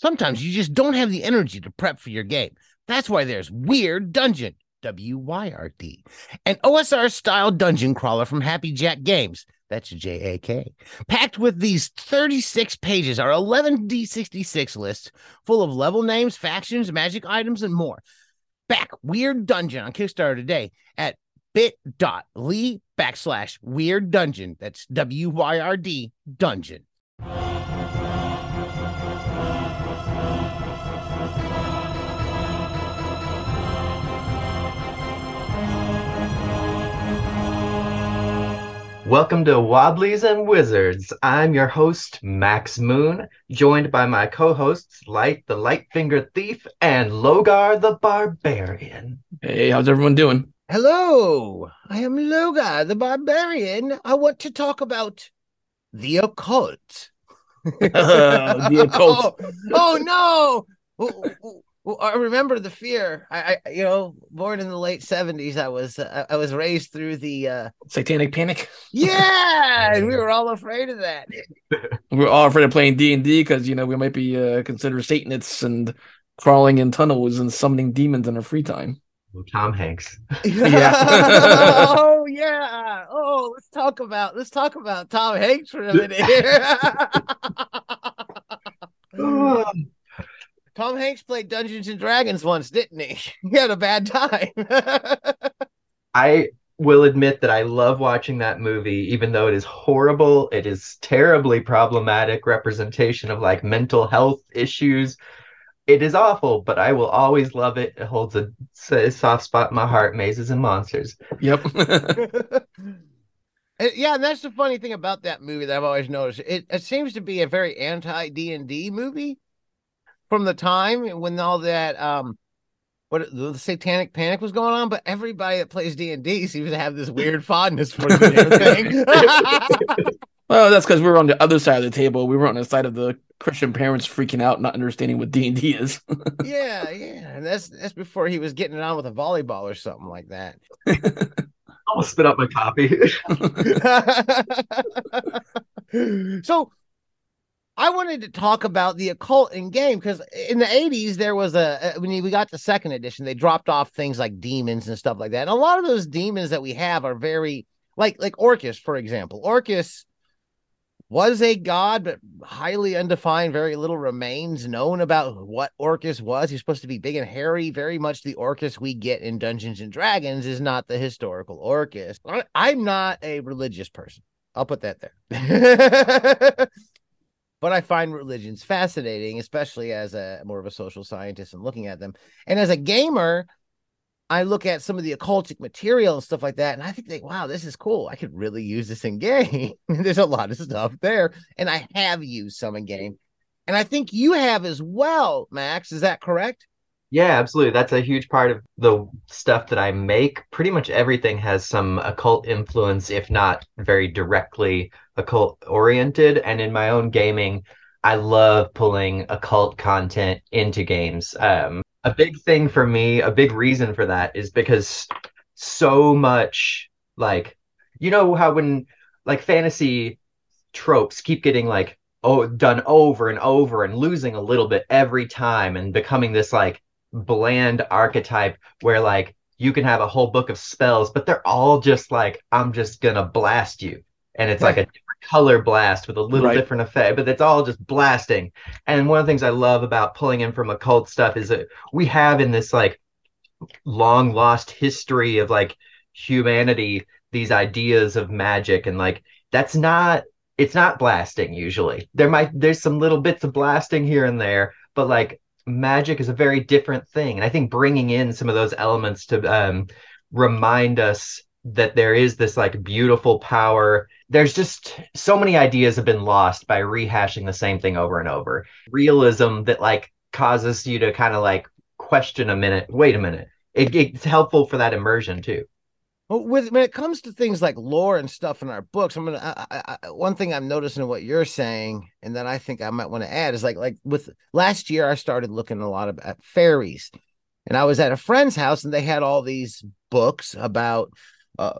Sometimes you just don't have the energy to prep for your game. That's why there's Weird Dungeon, W-Y-R-D, an OSR-style dungeon crawler from Happy Jack Games, that's J-A-K, packed with these 36 pages are 11 D66 lists full of level names, factions, magic items, and more. Back Weird Dungeon on Kickstarter today at bit.ly/Weird Dungeon, that's W-Y-R-D, Dungeon. Welcome to Wobblies and Wizards. I'm your host, Max Moon, joined by my co-hosts, Lightfinger Thief and Logar the Barbarian. Hey, how's everyone doing? Hello, I am Logar the Barbarian. I want to talk about the occult. Oh no! Well, I remember the fear. I born in the late 70s. I was raised through the satanic panic. Yeah, and we were all afraid of that. We were all afraid of playing D&D because we might be considered Satanists and crawling in tunnels and summoning demons in our free time. Well, Tom Hanks. Yeah. Oh yeah. Oh, let's talk about Tom Hanks for a minute here. Tom Hanks played Dungeons and Dragons once, didn't he? He had a bad time. I will admit that I love watching that movie, even though it is horrible. It is terribly problematic representation of mental health issues. It is awful, but I will always love it. It holds a soft spot in my heart. Mazes and Monsters. Yep. Yeah, and that's the funny thing about that movie that I've always noticed. It seems to be a very anti-D&D movie. From the time when all that, the satanic panic was going on, but everybody that plays D&D seems to have this weird fondness for the damn thing. Well, that's because we were on the other side of the table. We were on the side of the Christian parents freaking out, not understanding what D&D is. Yeah. And that's before he was getting it on with a volleyball or something like that. Almost spit out my copy. So, I wanted to talk about the occult in game because in the 80s, there was when we got the second edition, they dropped off things like demons and stuff like that. And a lot of those demons that we have are very like Orcus, for example. Orcus was a god, but highly undefined. Very little remains known about what Orcus was. He's supposed to be big and hairy. Very much the Orcus we get in Dungeons and Dragons is not the historical Orcus. I'm not a religious person. I'll put that there. But I find religions fascinating, especially as more of a social scientist and looking at them. And as a gamer, I look at some of the occultic material and stuff like that, and I think, wow, this is cool. I could really use this in game. There's a lot of stuff there, and I have used some in game. And I think you have as well, Max. Is that correct? Yeah, absolutely. That's a huge part of the stuff that I make. Pretty much everything has some occult influence, if not very directly occult-oriented. And in my own gaming, I love pulling occult content into games. A big thing for me, a big reason for that is because so much, how when, fantasy tropes keep getting, done over and over and losing a little bit every time and becoming this, bland archetype where you can have a whole book of spells, but they're all just I'm just gonna blast you, and it's a different color blast with a little different effect, but it's all just blasting. And one of the things I love about pulling in from occult stuff is that we have in this long lost history of humanity these ideas of magic, and it's not blasting usually. There's some little bits of blasting here and there, but magic is a very different thing, and I think bringing in some of those elements to remind us that there is this beautiful power. There's just so many ideas have been lost by rehashing the same thing over and over. Realism that causes you to kind of question a minute, wait a minute. It's helpful for that immersion too. Well, when it comes to things like lore and stuff in our books, one thing I'm noticing in what you're saying, and that I think I might want to add is with last year, I started looking a lot at fairies, and I was at a friend's house and they had all these books about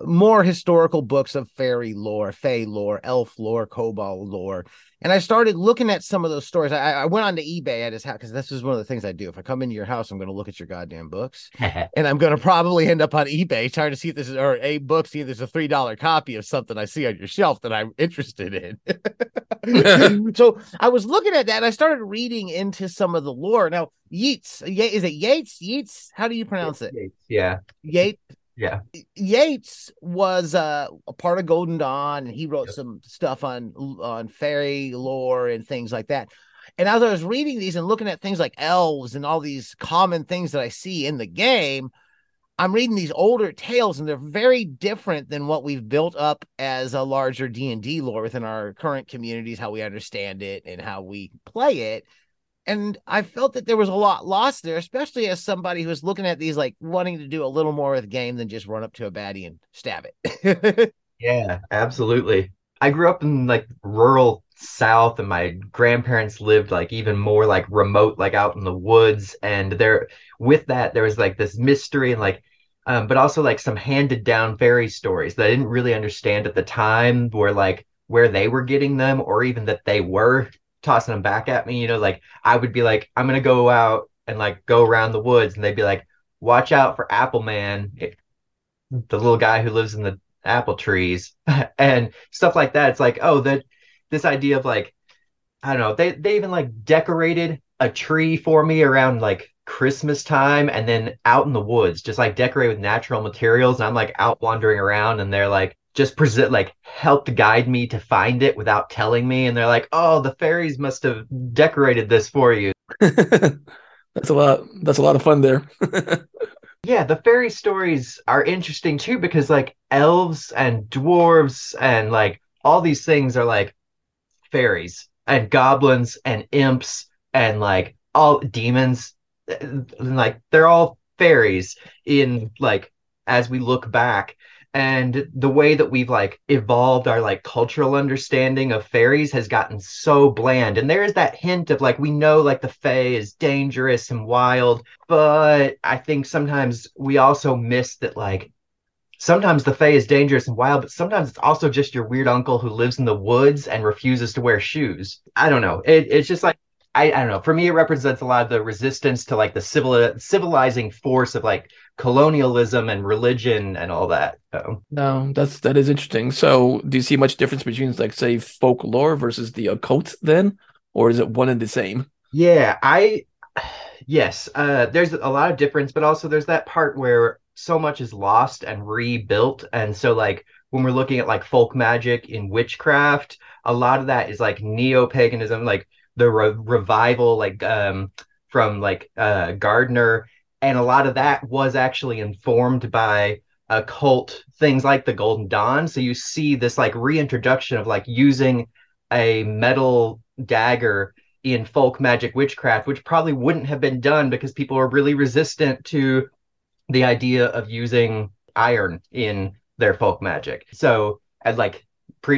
more historical books of fairy lore, fae lore, elf lore, kobold lore. And I started looking at some of those stories. I went on to eBay at his house, because this is one of the things I do. If I come into your house, I'm going to look at your goddamn books, and I'm going to probably end up on eBay trying to see if this is, or a book, see if there's a $3 copy of something I see on your shelf that I'm interested in. So I was looking at that, and I started reading into some of the lore. Now, Yeats, is it Yeats? Yeats? How do you pronounce it? Yeats, yeah. Yeats. Yeah, Yeats was a part of Golden Dawn, and he wrote some stuff on fairy lore and things like that. And as I was reading these and looking at things like elves and all these common things that I see in the game, I'm reading these older tales, and they're very different than what we've built up as a larger D&D lore within our current communities, how we understand it and how we play it. And I felt that there was a lot lost there, especially as somebody who was looking at these, like wanting to do a little more with the game than just run up to a baddie and stab it. Yeah, absolutely. I grew up in like rural South, and my grandparents lived like even more like remote, like out in the woods. And there, with that, there was like this mystery and like, but also like some handed down fairy stories that I didn't really understand at the time, were like where they were getting them, or even that they were tossing them back at me, you know, like I would be like, I'm gonna go out and like go around the woods, and they'd be like, watch out for Apple Man, the little guy who lives in the apple trees, and stuff like that. It's like, oh, that this idea of like, I don't know, they even like decorated a tree for me around like Christmas time, and then out in the woods, just like decorate with natural materials, and I'm like out wandering around, and they're like just present, like helped guide me to find it without telling me. And they're like, oh, the fairies must have decorated this for you. That's a lot of fun there. Yeah, the fairy stories are interesting too, because like elves and dwarves and like all these things are like fairies and goblins and imps and like all demons, like they're all fairies in like, as we look back. And the way that we've like evolved our like cultural understanding of fairies has gotten so bland. And there is that hint of like, we know like the fae is dangerous and wild, but I think sometimes we also miss that like sometimes the fae is dangerous and wild, but sometimes it's also just your weird uncle who lives in the woods and refuses to wear shoes. I don't know. It's just like, I don't know. For me, it represents a lot of the resistance to like the civilizing force of like colonialism and religion and all that. So. No, that is interesting. So do you see much difference between like, say, folklore versus the occult then? Or is it one and the same? Yeah, yes, there's a lot of difference, but also there's that part where so much is lost and rebuilt. And so like when we're looking at like folk magic in witchcraft, a lot of that is like neo-paganism, like the revival like from like Gardner, and a lot of that was actually informed by occult things like the Golden Dawn. So you see this like reintroduction of like using a metal dagger in folk magic witchcraft, which probably wouldn't have been done because people are really resistant to the idea of using iron in their folk magic. So and like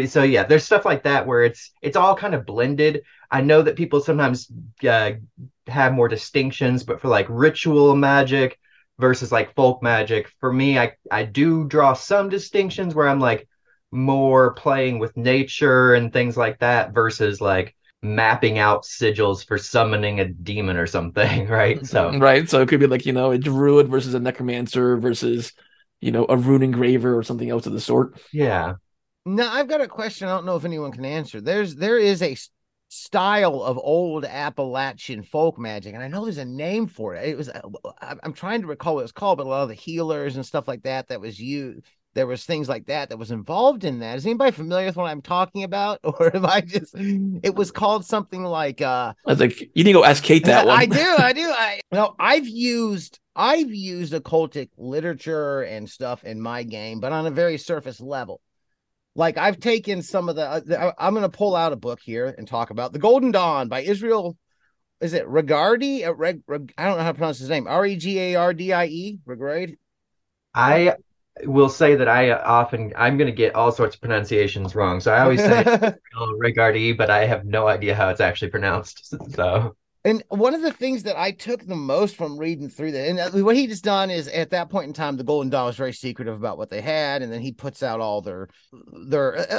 so yeah, there's stuff like that where it's all kind of blended. I know that people sometimes have more distinctions, but for like ritual magic versus like folk magic, for me, I do draw some distinctions where I'm like more playing with nature and things like that versus like mapping out sigils for summoning a demon or something, right? So so it could be like, you know, a druid versus a necromancer versus, you know, a rune engraver or something else of the sort. Yeah. Now, I've got a question I don't know if anyone can answer. There is a style of old Appalachian folk magic, and I know there's a name for it. It was, I'm trying to recall what it was called, but a lot of the healers and stuff like that was used. There was things like that was involved in that. Is anybody familiar with what I'm talking about? Or am I just, it was called something like... I was like, you need to go ask Kate that one. I do. I've used occultic literature and stuff in my game, but on a very surface level. Like I've taken some of the I'm going to pull out a book here and talk about The Golden Dawn by Israel. Is it Regardie? I don't know how to pronounce his name. Regardie. Regardie. I will say that I'm going to get all sorts of pronunciations wrong. So I always say Regardie, but I have no idea how it's actually pronounced. So And one of the things that I took the most from reading through that, and what he just done is at that point in time, the Golden Dawn was very secretive about what they had. And then he puts out all their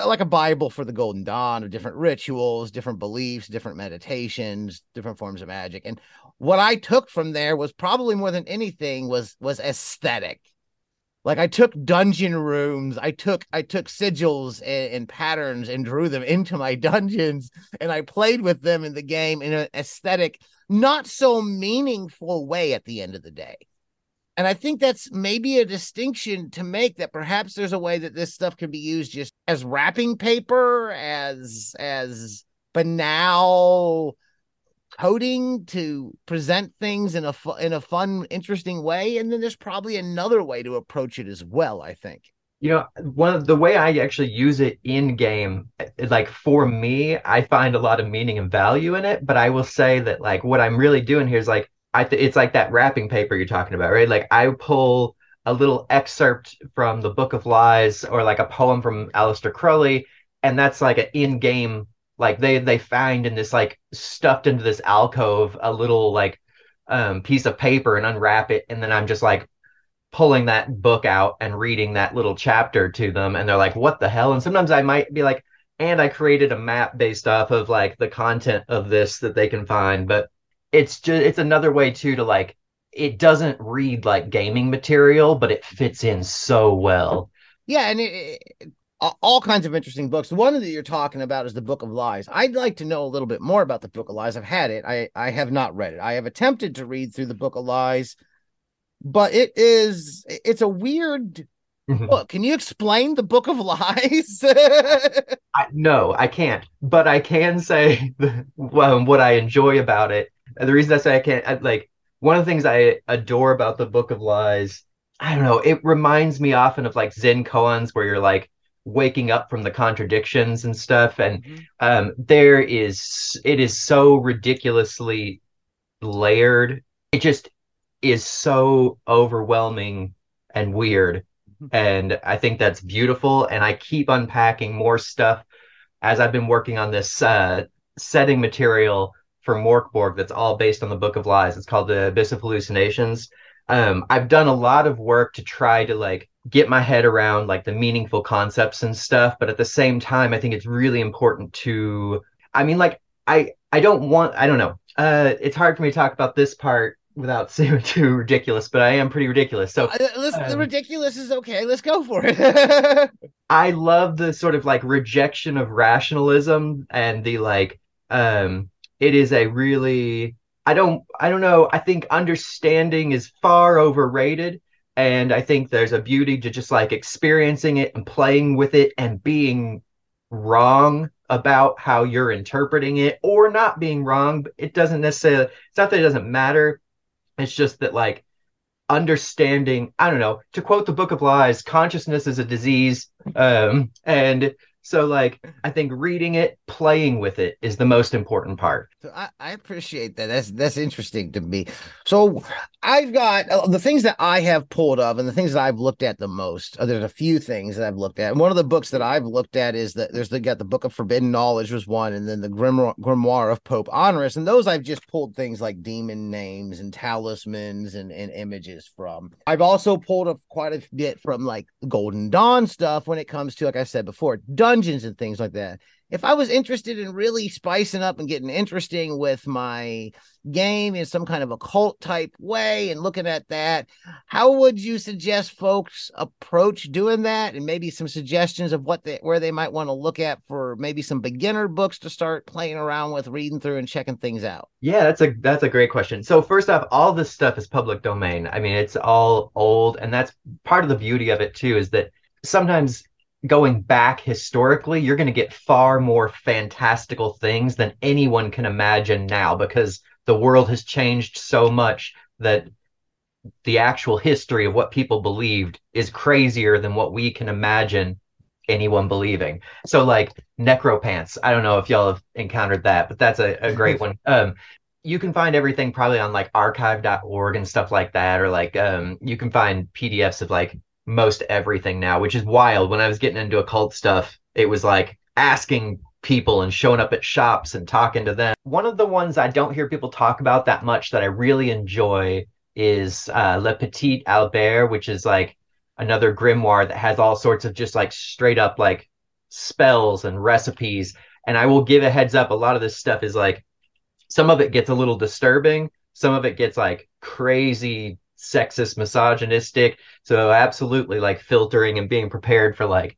like a Bible for the Golden Dawn of different rituals, different beliefs, different meditations, different forms of magic. And what I took from there was probably more than anything was aesthetic. Like I took dungeon rooms, I took sigils and patterns and drew them into my dungeons, and I played with them in the game in an aesthetic, not so meaningful way at the end of the day. And I think that's maybe a distinction to make, that perhaps there's a way that this stuff can be used just as wrapping paper, as banal coding to present things in a fun, interesting way. And then there's probably another way to approach it as well, I think. You know, one of the way I actually use it in game, like for me, I find a lot of meaning and value in it. But I will say that like what I'm really doing here is like, it's like that wrapping paper you're talking about, right? Like I pull a little excerpt from the Book of Lies or like a poem from Aleister Crowley. And that's like an in-game, like they find in this, like stuffed into this alcove, a little like piece of paper and unwrap it. And then I'm just like pulling that book out and reading that little chapter to them. And they're like, what the hell? And sometimes I might be like, and I created a map based off of like the content of this that they can find. But it's just, it's another way too to like, it doesn't read like gaming material, but it fits in so well. Yeah. And it all kinds of interesting books. One that you're talking about is the Book of Lies. I'd like to know a little bit more about the Book of Lies. I've had it. I have not read it. I have attempted to read through the Book of Lies, but it's a weird book. Can you explain the Book of Lies? No, I can't. But I can say what I enjoy about it. The reason I say I can't, one of the things I adore about the Book of Lies, I don't know, it reminds me often of like Zen koans where you're like, waking up from the contradictions and stuff, and it is so ridiculously layered. It just is so overwhelming and weird, and I think that's beautiful. And I keep unpacking more stuff as I've been working on this setting material for Morkborg that's all based on the Book of Lies. It's called the Abyss of Hallucinations. I've done a lot of work to try to like get my head around like the meaningful concepts and stuff. But at the same time, I think it's really important to, I mean, like, I don't know. It's hard for me to talk about this part without seeming too ridiculous, but I am pretty ridiculous. So the ridiculous is okay. Let's go for it. I love the sort of like rejection of rationalism and the like, it is a really, I don't know. I think understanding is far overrated. And I think there's a beauty to just like experiencing it and playing with it and being wrong about how you're interpreting it or not being wrong. It doesn't necessarily, it's not that it doesn't matter. It's just that like understanding, I don't know, to quote the Book of Lies, consciousness is a disease. And so like, I think reading it, playing with it is the most important part. So I appreciate that. That's interesting to me. So I've got the things that I have pulled up and the things that I've looked at the most. There's a few things that I've looked at. And one of the books that I've looked at is that got the Book of Forbidden Knowledge was one, and then the Grimoire of Pope Honorius. And those I've just pulled things like demon names and talismans and images from. I've also pulled up quite a bit from like Golden Dawn stuff when it comes to, like I said before, dungeons and things like that. If I was interested in really spicing up and getting interesting with my game in some kind of occult type way and looking at that, how would you suggest folks approach doing that? And maybe some suggestions of where they might want to look at for maybe some beginner books to start playing around with, reading through and checking things out. Yeah, that's a great question. So first off, all this stuff is public domain. I mean, it's all old, and that's part of the beauty of it too, is that sometimes going back historically, you're going to get far more fantastical things than anyone can imagine now, because the world has changed so much that the actual history of what people believed is crazier than what we can imagine anyone believing. So like necropants, I don't know if y'all have encountered that, but that's a great one. You can find everything probably on like archive.org and stuff like that, or like you can find PDFs of like most everything now, which is wild. When I was getting into occult stuff, it was like asking people and showing up at shops and talking to them. One of the ones I don't hear people talk about that much that I really enjoy is Le Petit Albert, which is like another grimoire that has all sorts of just like straight up like spells and recipes. And I will give a heads up, a lot of this stuff is like, some of it gets a little disturbing. Some of it gets like crazy sexist, misogynistic. So absolutely like filtering and being prepared for like,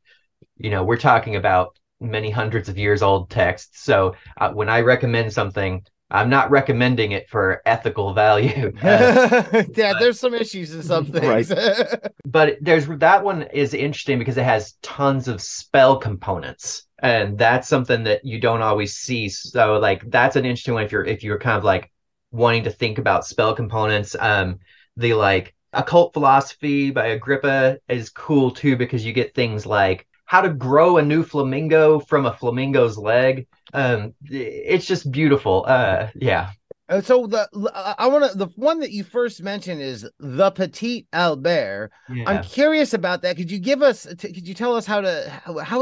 you know, we're talking about many hundreds of years old texts. So when I recommend something, I'm not recommending it for ethical value. Yeah, there's some issues in some things. Right. But there's that one is interesting because it has tons of spell components. And that's something that you don't always see. So like that's an interesting one if you're kind of like wanting to think about spell components. The like Occult Philosophy by Agrippa is cool too, because you get things like how to grow a new flamingo from a flamingo's leg. It's just beautiful. Yeah. And so the one that you first mentioned is the Petit Albert. Yeah. I'm curious about that. Could you give us? Could you tell us how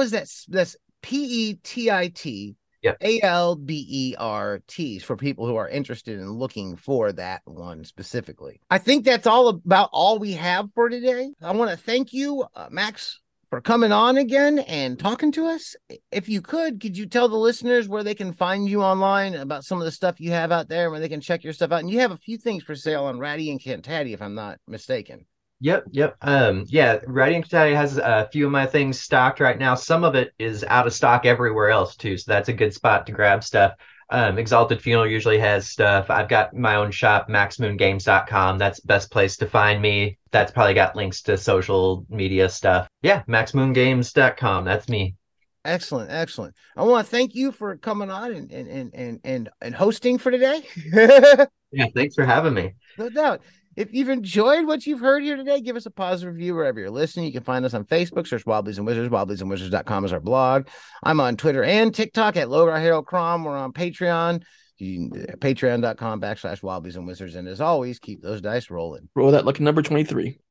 is that? That's P-E-T-I-T. Yep. A-L-B-E-R-T for people who are interested in looking for that one specifically. I think that's all about all we have for today. I want to thank you, Max, for coming on again and talking to us. If you could you tell the listeners where they can find you online about some of the stuff you have out there, where they can check your stuff out? And you have a few things for sale on Ratty and Cantati, if I'm not mistaken. Yep. Yeah, Ratty and Cantati has a few of my things stocked right now. Some of it is out of stock everywhere else, too, so that's a good spot to grab stuff. Exalted Funeral usually has stuff. I've got my own shop, MaxMoonGames.com. That's the best place to find me. That's probably got links to social media stuff. Yeah, MaxMoonGames.com. That's me. Excellent. I want to thank you for coming on and hosting for today. Yeah, thanks for having me. No doubt. If you've enjoyed what you've heard here today, give us a positive review wherever you're listening. You can find us on Facebook. Search Wobblies and Wizards. Wobbliesandwizards.com is our blog. I'm on Twitter and TikTok at @LogarHaroldCrom. We're on Patreon. Patreon.com/Wobblies and Wizards. And as always, keep those dice rolling. Roll that lucky number 23.